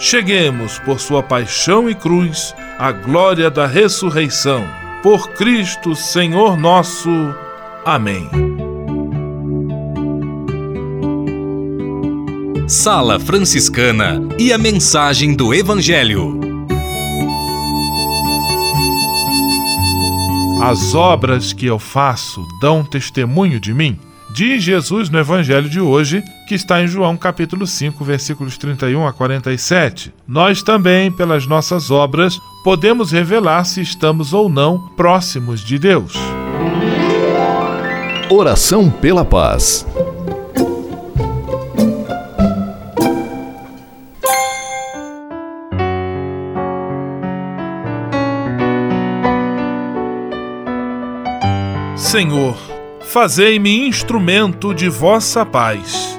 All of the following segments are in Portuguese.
cheguemos, por sua paixão e cruz, à glória da ressurreição. Por Cristo, Senhor nosso. Amém. Sala Franciscana e a mensagem do Evangelho. As obras que eu faço dão testemunho de mim, diz Jesus no Evangelho de hoje, que está em João capítulo 5, versículos 31 a 47. Nós também, pelas nossas obras, podemos revelar se estamos ou não próximos de Deus. Oração pela paz. Senhor, fazei-me instrumento de vossa paz.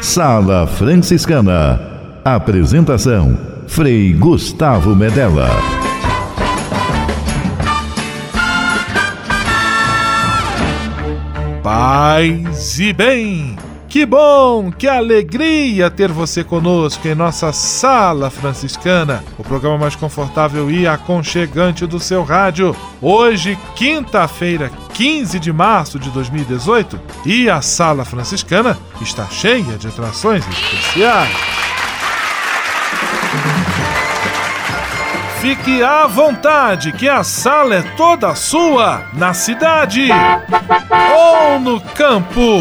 Sala Franciscana. Apresentação: Frei Gustavo Medella. Paz e bem! Que bom, que alegria ter você conosco em nossa Sala Franciscana, o programa mais confortável e aconchegante do seu rádio. Hoje, quinta-feira, 15 de março de 2018, e a Sala Franciscana está cheia de atrações especiais. Fique à vontade, que a sala é toda sua, na cidade ou no campo,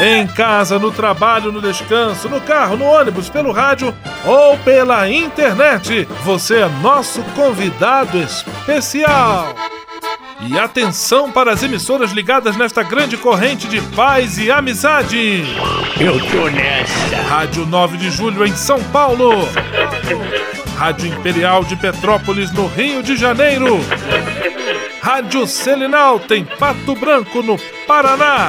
em casa, no trabalho, no descanso, no carro, no ônibus, pelo rádio ou pela internet. Você é nosso convidado especial. E atenção para as emissoras ligadas nesta grande corrente de paz e amizade. Eu tô nessa. Rádio 9 de Julho em São Paulo. Rádio Imperial de Petrópolis, no Rio de Janeiro. Rádio Selenauta em Pato Branco, no Paraná.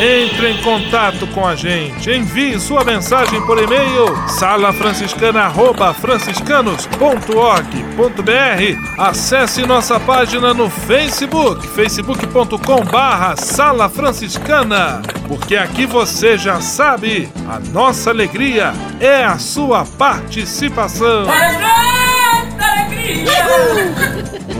Entre em contato com a gente. Envie sua mensagem por e-mail salafranciscana@franciscanos.org.br. Acesse nossa página no Facebook, facebook.com/Sala Franciscana. Porque aqui você já sabe, a nossa alegria é a sua participação.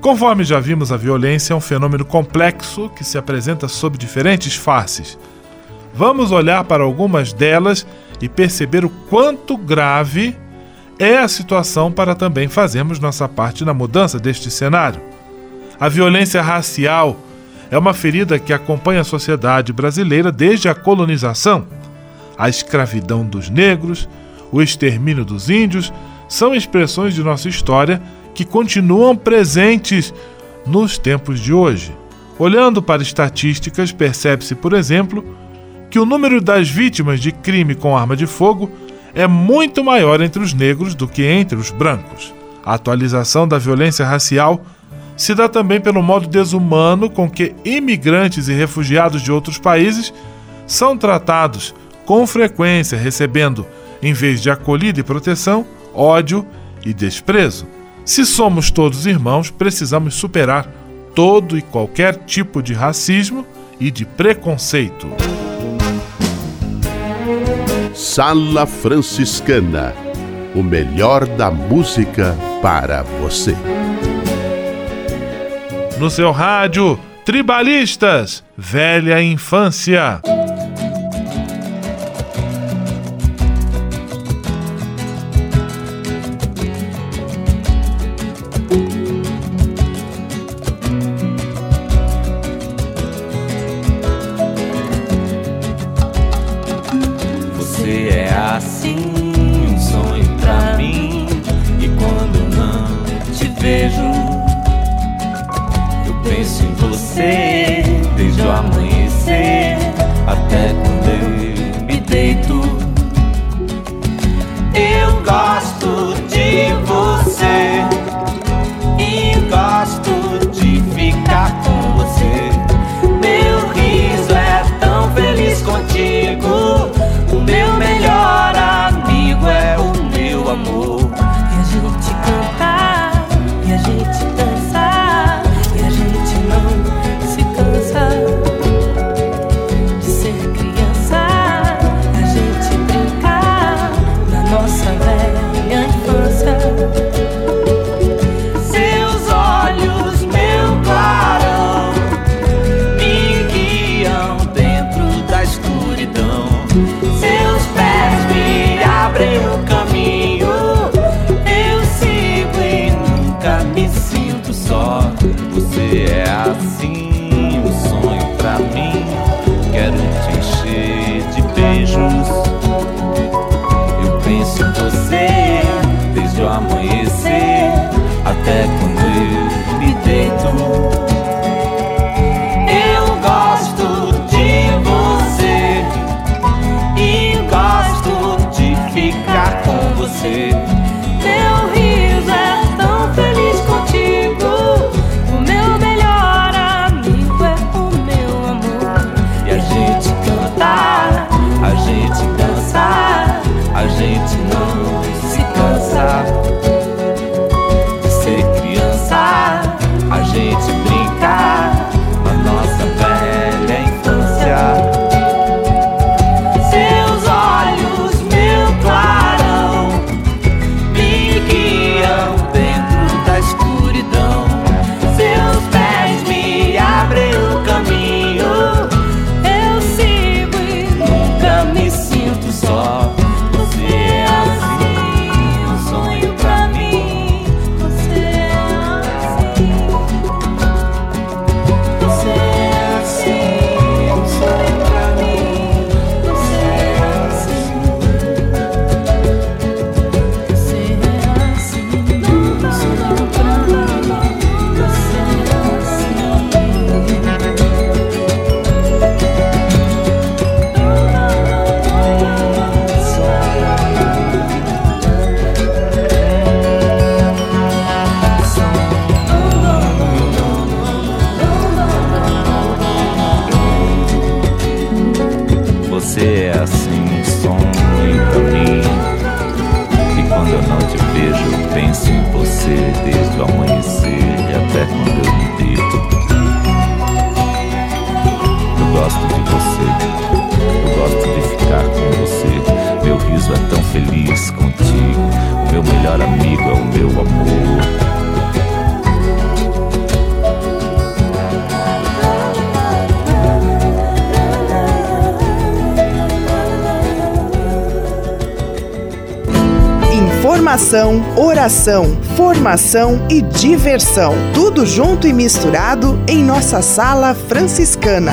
Conforme já vimos, a violência é um fenômeno complexo que se apresenta sob diferentes faces. Vamos olhar para algumas delas e perceber o quanto grave é a situação para também fazermos nossa parte na mudança deste cenário. A violência racial é uma ferida que acompanha a sociedade brasileira desde a colonização. A escravidão dos negros, o extermínio dos índios, são expressões de nossa história que continuam presentes nos tempos de hoje. Olhando para estatísticas, percebe-se, por exemplo, que o número das vítimas de crime com arma de fogo é muito maior entre os negros do que entre os brancos. A atualização da violência racial se dá também pelo modo desumano com que imigrantes e refugiados de outros países são tratados, com frequência recebendo, em vez de acolhida e proteção, ódio e desprezo. Se somos todos irmãos, precisamos superar todo e qualquer tipo de racismo e de preconceito. Sala Franciscana, o melhor da música para você. No seu rádio, Tribalistas, Velha Infância. Tá. você é assim um sonho pra mim. E quando eu não te vejo, eu penso em você desde o amanhecer e até quando eu me deito. Eu gosto de você, eu gosto de ficar com você. Meu riso é tão feliz contigo, meu melhor amigo é o meu amor. Informação, oração, formação e diversão. Tudo junto e misturado em nossa Sala Franciscana.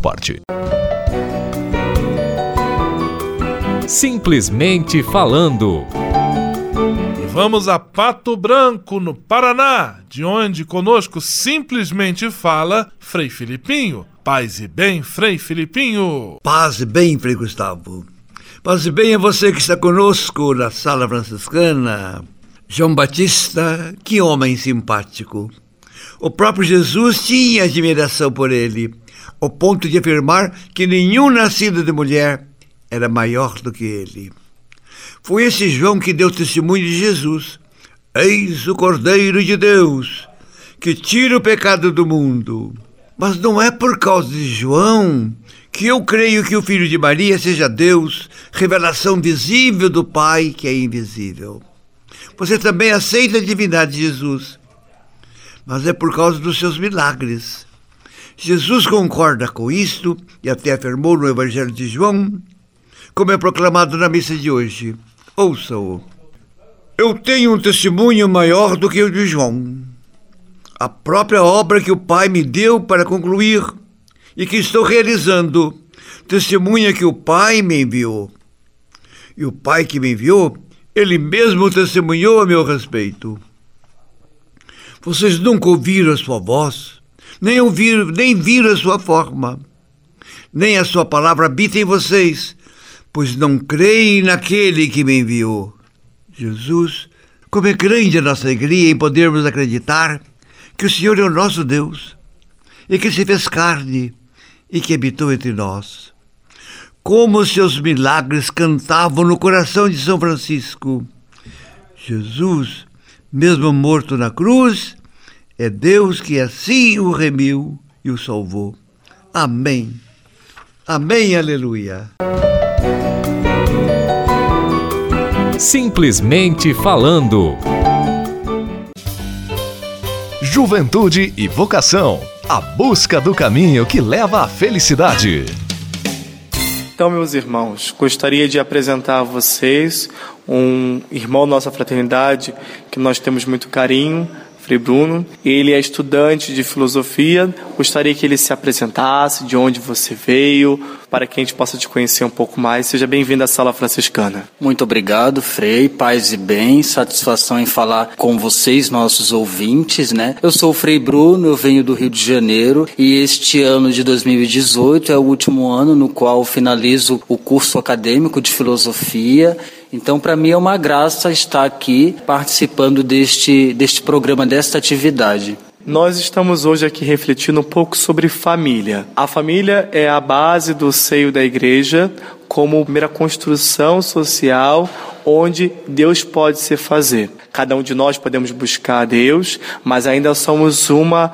parte. Simplesmente falando. E vamos a Pato Branco, no Paraná, de onde conosco simplesmente fala Frei Filipinho. Paz e bem, Frei Filipinho. Paz e bem, Frei Gustavo. Paz e bem a você que está conosco na Sala Franciscana. João Batista, que homem simpático. O próprio Jesus tinha admiração por ele, ao ponto de afirmar que nenhum nascido de mulher era maior do que ele. Foi esse João que deu testemunho de Jesus. Eis o Cordeiro de Deus, que tira o pecado do mundo. Mas não é por causa de João que eu creio que o Filho de Maria seja Deus, revelação visível do Pai que é invisível. Você também aceita a divindade de Jesus, mas é por causa dos seus milagres. Jesus concorda com isto e até afirmou no Evangelho de João, como é proclamado na missa de hoje. Ouça-o. Eu tenho um testemunho maior do que o de João. A própria obra que o Pai me deu para concluir e que estou realizando, testemunha que o Pai me enviou. E o Pai que me enviou, ele mesmo testemunhou a meu respeito. Vocês nunca ouviram a sua voz, nem viram a sua forma, nem a sua palavra habita em vocês, pois não creem naquele que me enviou. Jesus, como é grande a nossa alegria em podermos acreditar que o Senhor é o nosso Deus, e que se fez carne, e que habitou entre nós. Como seus milagres cantavam no coração de São Francisco. Jesus, mesmo morto na cruz, é Deus que assim o remiu e o salvou. Amém. Amém, aleluia. Simplesmente falando. Juventude e vocação. A busca do caminho que leva à felicidade. Então, meus irmãos, gostaria de apresentar a vocês um irmão da nossa fraternidade que nós temos muito carinho, Frei Bruno. Ele é estudante de filosofia. Gostaria que ele se apresentasse, de onde você veio, para que a gente possa te conhecer um pouco mais. Seja bem-vindo à Sala Franciscana. Muito obrigado, Frei. Paz e bem. Satisfação em falar com vocês, nossos ouvintes, né? Eu sou o Frei Bruno, eu venho do Rio de Janeiro e este ano de 2018 é o último ano no qual finalizo o curso acadêmico de filosofia. Então, para mim é uma graça estar aqui participando deste programa, desta atividade. Nós estamos hoje aqui refletindo um pouco sobre família. A família é a base do seio da igreja, como primeira construção social onde Deus pode se fazer. Cada um de nós podemos buscar a Deus, mas ainda somos uma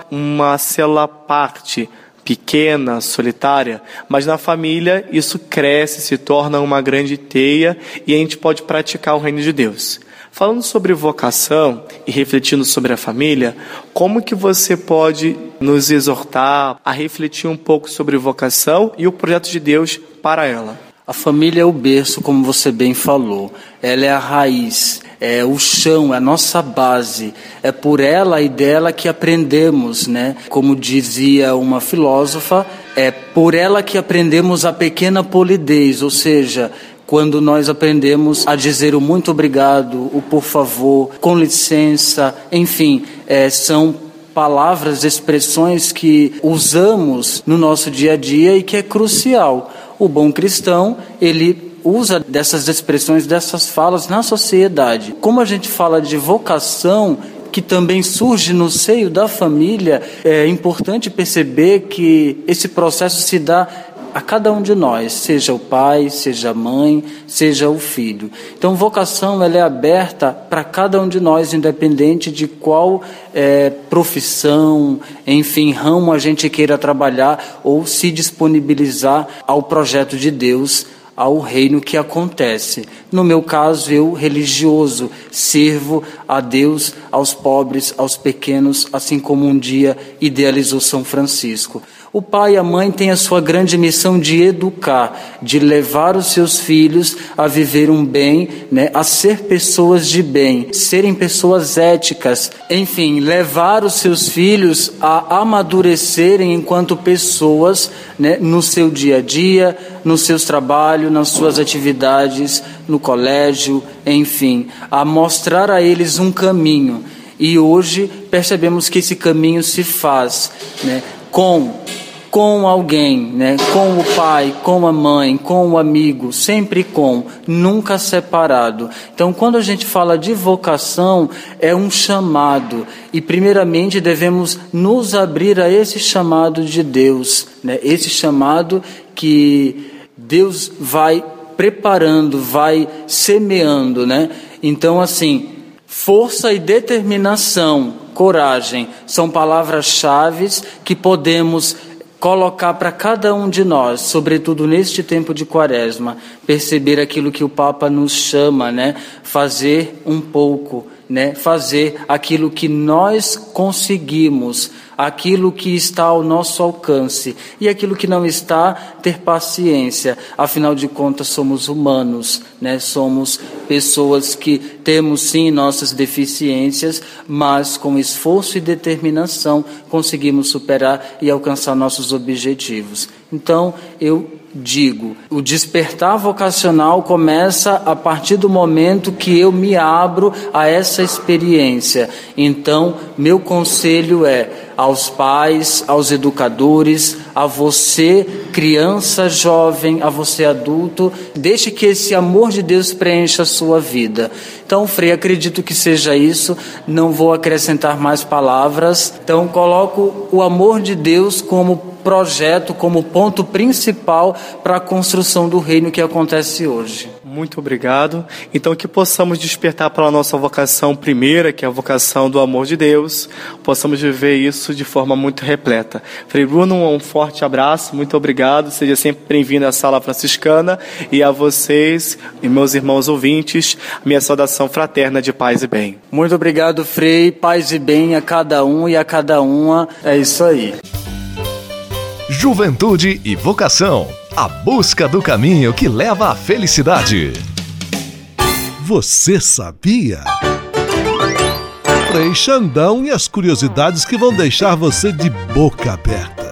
célula à parte, pequena, solitária, mas na família isso cresce, se torna uma grande teia e a gente pode praticar o reino de Deus. Falando sobre vocação e refletindo sobre a família, como que você pode nos exortar a refletir um pouco sobre vocação e o projeto de Deus para ela? A família é o berço, como você bem falou. Ela é a raiz, é o chão, é a nossa base, é por ela e dela que aprendemos, né? Como dizia uma filósofa, é por ela que aprendemos a pequena polidez, ou seja, quando nós aprendemos a dizer o muito obrigado, o por favor, com licença, enfim, são palavras, expressões que usamos no nosso dia a dia e que é crucial. O bom cristão, ele usa dessas expressões, dessas falas na sociedade. Como a gente fala de vocação, que também surge no seio da família, é importante perceber que esse processo se dá a cada um de nós, seja o pai, seja a mãe, seja o filho. Então, vocação ela é aberta para cada um de nós, independente de qual profissão, enfim, ramo a gente queira trabalhar ou se disponibilizar ao projeto de Deus, ao reino que acontece. No meu caso, eu, religioso, sirvo a Deus, aos pobres, aos pequenos, assim como um dia idealizou São Francisco. O pai e a mãe têm a sua grande missão de educar, de levar os seus filhos a viver um bem, né, a ser pessoas de bem, serem pessoas éticas, enfim, levar os seus filhos a amadurecerem enquanto pessoas, né, no seu dia a dia, nos seus trabalhos, nas suas atividades, no colégio, enfim, a mostrar a eles um caminho. E hoje percebemos que esse caminho se faz, né, com alguém, né? Com o pai, com a mãe, com o amigo, sempre com, nunca separado. Então, quando a gente fala de vocação, é um chamado. E, primeiramente, devemos nos abrir a esse chamado de Deus, né? Esse chamado que Deus vai preparando, vai semeando, né? Então, assim, força e determinação, coragem, são palavras-chave que podemos colocar para cada um de nós, sobretudo neste tempo de Quaresma, perceber aquilo que o Papa nos chama, né? Fazer um pouco, né? Fazer aquilo que nós conseguimos, aquilo que está ao nosso alcance, e aquilo que não está, ter paciência. Afinal de contas, somos humanos, né? Somos pessoas que temos sim nossas deficiências, mas com esforço e determinação conseguimos superar e alcançar nossos objetivos. Então, eu digo, o despertar vocacional começa a partir do momento que eu me abro a essa experiência. Então, meu conselho é aos pais, aos educadores, a você, criança, jovem, a você, adulto, deixe que esse amor de Deus preencha a sua vida. Então, Frei, acredito que seja isso, não vou acrescentar mais palavras. Então, coloco o amor de Deus como projeto, como ponto principal para a construção do reino que acontece hoje. Muito obrigado. Então, que possamos despertar para a nossa vocação primeira, que é a vocação do amor de Deus, possamos viver isso de forma muito repleta. Frei Bruno, um forte abraço, muito obrigado, seja sempre bem-vindo à Sala Franciscana, e a vocês e meus irmãos ouvintes, minha saudação fraterna de paz e bem. Muito obrigado, Frei, paz e bem a cada um e a cada uma. É isso aí. Juventude e vocação, a busca do caminho que leva à felicidade. Você sabia? Frei Xandão e as curiosidades que vão deixar você de boca aberta.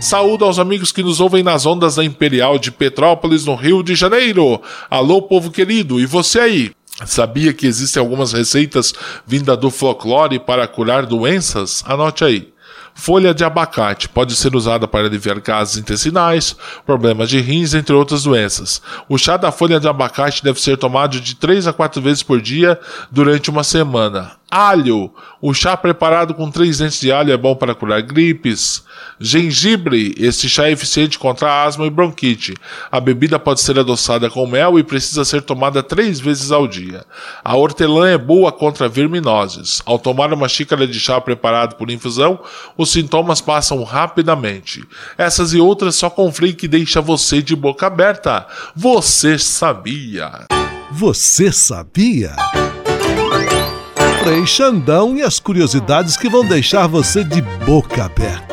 Saúdo aos amigos que nos ouvem nas ondas da Imperial de Petrópolis, no Rio de Janeiro. Alô, povo querido, e você aí? Sabia que existem algumas receitas vindas do folclore para curar doenças? Anote aí. Folha de abacate pode ser usada para aliviar gases intestinais, problemas de rins, entre outras doenças. O chá da folha de abacate deve ser tomado de 3 a 4 vezes por dia durante uma semana. Alho. O chá preparado com 3 dentes de alho é bom para curar gripes. Gengibre. Este chá é eficiente contra asma e bronquite. A bebida pode ser adoçada com mel e precisa ser tomada 3 vezes ao dia. A hortelã é boa contra verminoses. Ao tomar uma xícara de chá preparado por infusão, os sintomas passam rapidamente. Essas e outras só com Frei, que deixa você de boca aberta. Você sabia? Você sabia? Frei Xandão e as curiosidades que vão deixar você de boca aberta.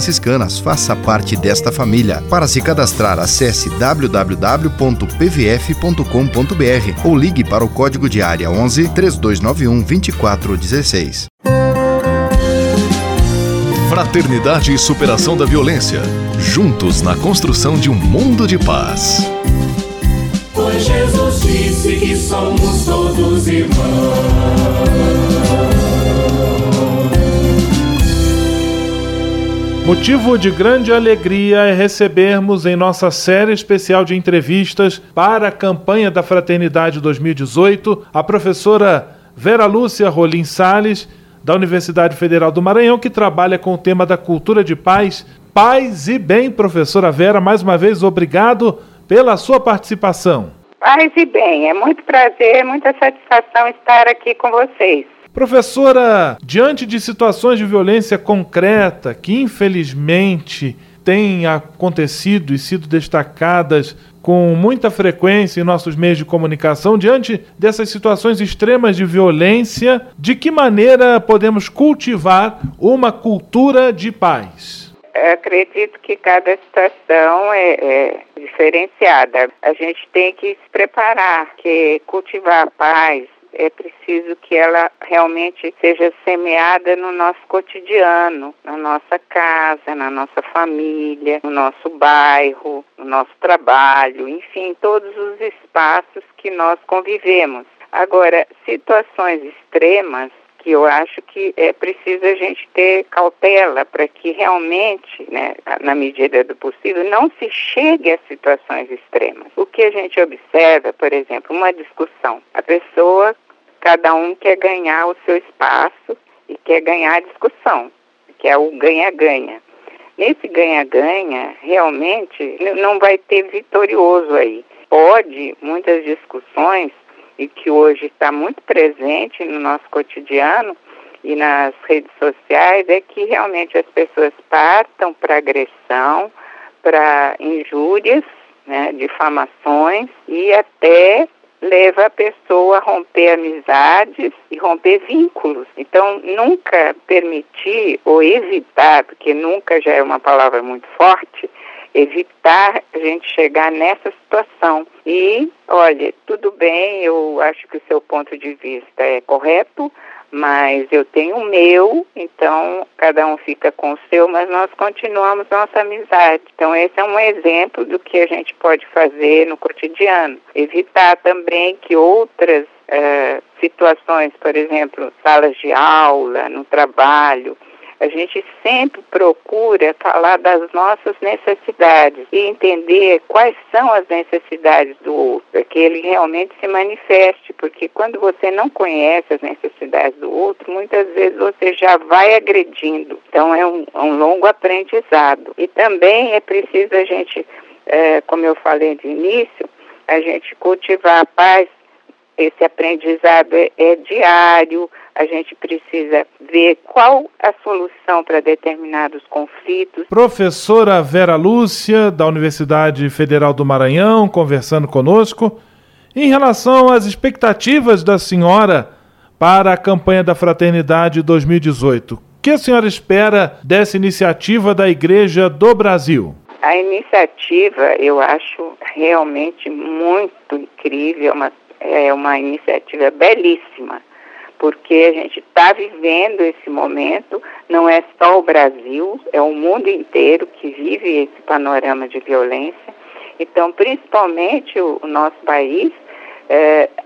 faça parte desta família. Para se cadastrar, acesse www.pvf.com.br ou ligue para o código de área 11 3291 2416. Fraternidade e superação da violência. Juntos na construção de um mundo de paz. Pois Jesus disse que somos todos irmãos. Motivo de grande alegria é recebermos em nossa série especial de entrevistas para a campanha da Fraternidade 2018 a professora Vera Lúcia Rolim Sales, da Universidade Federal do Maranhão, que trabalha com o tema da cultura de paz. Paz e bem, professora Vera, mais uma vez, obrigado pela sua participação. Paz e bem, é muito prazer, muita satisfação estar aqui com vocês. Professora, diante de situações de violência concreta que, infelizmente, têm acontecido e sido destacadas com muita frequência em nossos meios de comunicação, diante dessas situações extremas de violência, de que maneira podemos cultivar uma cultura de paz? Eu acredito que cada situação é diferenciada. A gente tem que se preparar, que cultivar a paz é preciso que ela realmente seja semeada no nosso cotidiano, na nossa casa, na nossa família, no nosso bairro, no nosso trabalho, enfim, todos os espaços que nós convivemos. Agora, situações extremas, que eu acho que é preciso a gente ter cautela para que realmente, né, na medida do possível, não se chegue a situações extremas. O que a gente observa, por exemplo, uma discussão. A pessoa, cada um quer ganhar o seu espaço e quer ganhar a discussão, que é o ganha-ganha. Nesse ganha-ganha, realmente, não vai ter vitorioso aí. Pode, muitas discussões, e que hoje está muito presente no nosso cotidiano e nas redes sociais, é que realmente as pessoas partam para agressão, para injúrias, né, difamações, e até leva a pessoa a romper amizades e romper vínculos. Então, nunca permitir ou evitar, porque nunca já é uma palavra muito forte, evitar a gente chegar nessa situação. E, olha, tudo bem, eu acho que o seu ponto de vista é correto, mas eu tenho o meu, então cada um fica com o seu, mas nós continuamos nossa amizade. Então esse é um exemplo do que a gente pode fazer no cotidiano. Evitar também que outras situações, por exemplo, salas de aula, no trabalho, a gente sempre procura falar das nossas necessidades e entender quais são as necessidades do outro, para que ele realmente se manifeste, porque quando você não conhece as necessidades do outro, muitas vezes você já vai agredindo. Então é um longo aprendizado. E também é preciso a gente, como eu falei de início, a gente cultivar a paz. Esse aprendizado é diário, a gente precisa ver qual a solução para determinados conflitos. Professora Vera Lúcia, da Universidade Federal do Maranhão, conversando conosco. Em relação às expectativas da senhora para a campanha da Fraternidade 2018, o que a senhora espera dessa iniciativa da Igreja do Brasil? A iniciativa, eu acho realmente muito incrível, é uma iniciativa belíssima, porque a gente está vivendo esse momento, não é só o Brasil, é o mundo inteiro que vive esse panorama de violência. Então, principalmente o nosso país,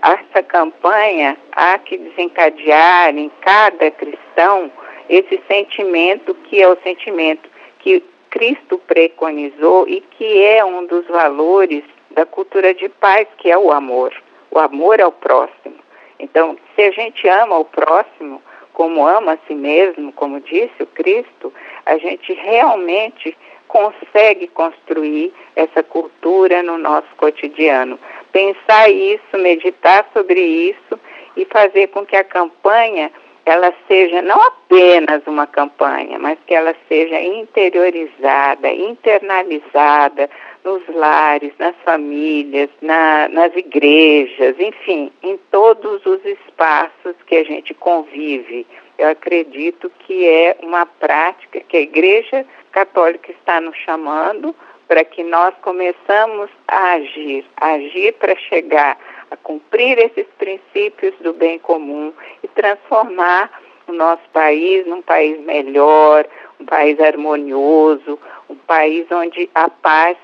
essa campanha há que desencadear em cada cristão esse sentimento, que é o sentimento que Cristo preconizou e que é um dos valores da cultura de paz, que é o amor. O amor ao próximo. Então, se a gente ama o próximo, como ama a si mesmo, como disse o Cristo, a gente realmente consegue construir essa cultura no nosso cotidiano. Pensar isso, meditar sobre isso e fazer com que a campanha, ela seja não apenas uma campanha, mas que ela seja interiorizada, internalizada nos lares, nas famílias, nas igrejas, enfim, em todos os espaços que a gente convive. Eu acredito que é uma prática que a Igreja Católica está nos chamando para que nós começamos a agir para chegar a cumprir esses princípios do bem comum e transformar o nosso país num país melhor, um país harmonioso, um país onde a paz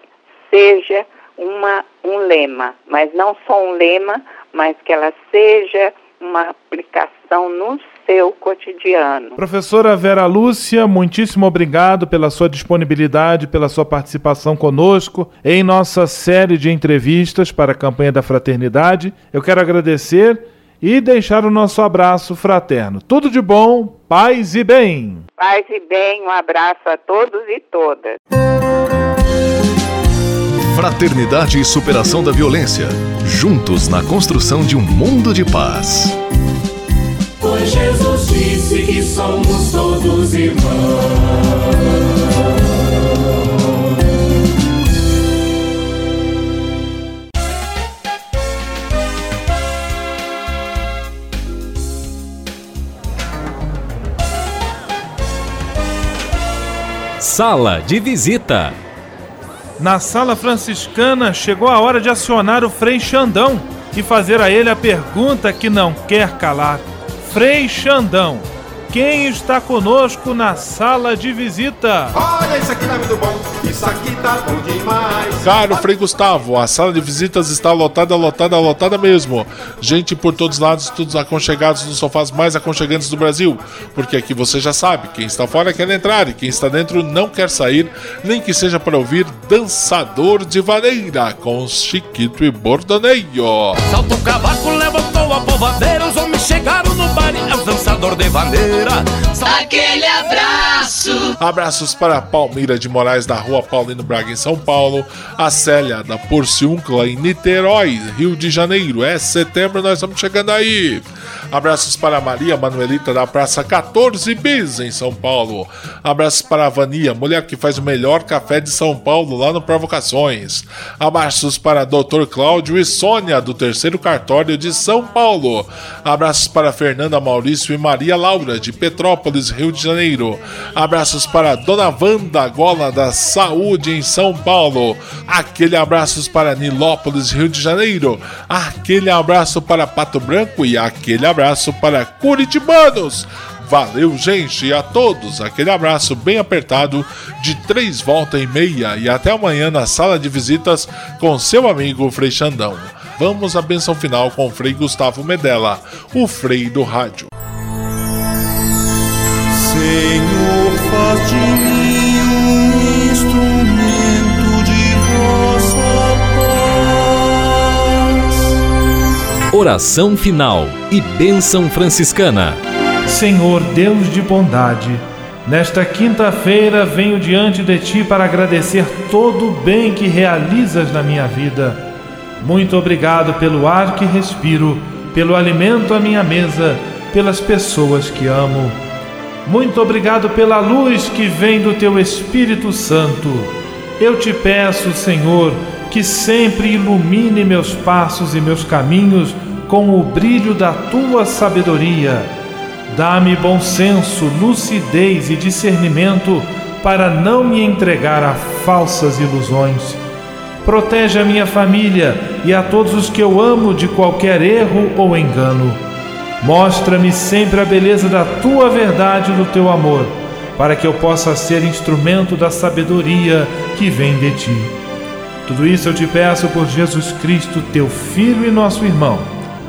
seja um lema, mas não só um lema, mas que ela seja uma aplicação no seu cotidiano. Professora Vera Lúcia, muitíssimo obrigado pela sua disponibilidade, pela sua participação conosco em nossa série de entrevistas para a campanha da fraternidade. Eu quero agradecer e deixar o nosso abraço fraterno. Tudo de bom, paz e bem. Paz e bem, um abraço a todos e todas. Fraternidade e superação da violência, juntos na construção de um mundo de paz. Pois Jesus disse que somos todos irmãos. Sala de visita. Na Sala Franciscana, chegou a hora de acionar o Frei Xandão e fazer a ele a pergunta que não quer calar. Frei Xandão, quem está conosco na sala de visita? Olha, isso aqui tá muito bom, isso aqui tá bom demais. Caro Frei Gustavo, a sala de visitas está lotada, lotada, lotada mesmo. Gente por todos lados, todos aconchegados nos sofás mais aconchegantes do Brasil. Porque aqui você já sabe, quem está fora quer entrar e quem está dentro não quer sair, nem que seja para ouvir Dançador de Vareira com Chiquito e Bordoneio. Salta o cavaco, levantou a povadeira, os homens chegaram no bar e é o Dançador de Vareira. Aquele abraço. Abraços para a Palmira de Moraes, da Rua Paulino Braga, em São Paulo. A Célia, da Porciúncula, em Niterói, Rio de Janeiro. É setembro, nós estamos chegando aí. Abraços para a Maria Manuelita, da Praça 14 Bis, em São Paulo. Abraços para a Vania, mulher que faz o melhor café de São Paulo, lá no Provocações. Abraços para Dr. Cláudio e Sônia, do Terceiro Cartório de São Paulo. Abraços para Fernanda, Maurício e Maria Laura, de Petrópolis, Rio de Janeiro. Abraços para Dona Wanda Gola, da Saúde, em São Paulo. Aquele abraço para Nilópolis, Rio de Janeiro. Aquele abraço para Pato Branco e aquele abraço para Curitibanos. Valeu, gente, e a todos aquele abraço bem apertado de 3,5 voltas e até amanhã na sala de visitas com seu amigo Frei Xandão. Vamos à bênção final com o Frei Gustavo Medella, o Frei do Rádio. Senhor, faz de mim um instrumento de vossa paz. Oração final e bênção franciscana. Senhor Deus de bondade, nesta quinta-feira venho diante de Ti para agradecer todo o bem que realizas na minha vida. Muito obrigado pelo ar que respiro, pelo alimento à minha mesa, pelas pessoas que amo. Muito obrigado pela luz que vem do Teu Espírito Santo. Eu te peço, Senhor, que sempre ilumine meus passos e meus caminhos com o brilho da Tua sabedoria. Dá-me bom senso, lucidez e discernimento para não me entregar a falsas ilusões. Protege a minha família e a todos os que eu amo de qualquer erro ou engano. Mostra-me sempre a beleza da Tua verdade e do Teu amor, para que eu possa ser instrumento da sabedoria que vem de Ti. Tudo isso eu te peço por Jesus Cristo, Teu Filho e nosso irmão,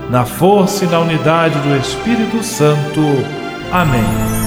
na força e na unidade do Espírito Santo. Amém.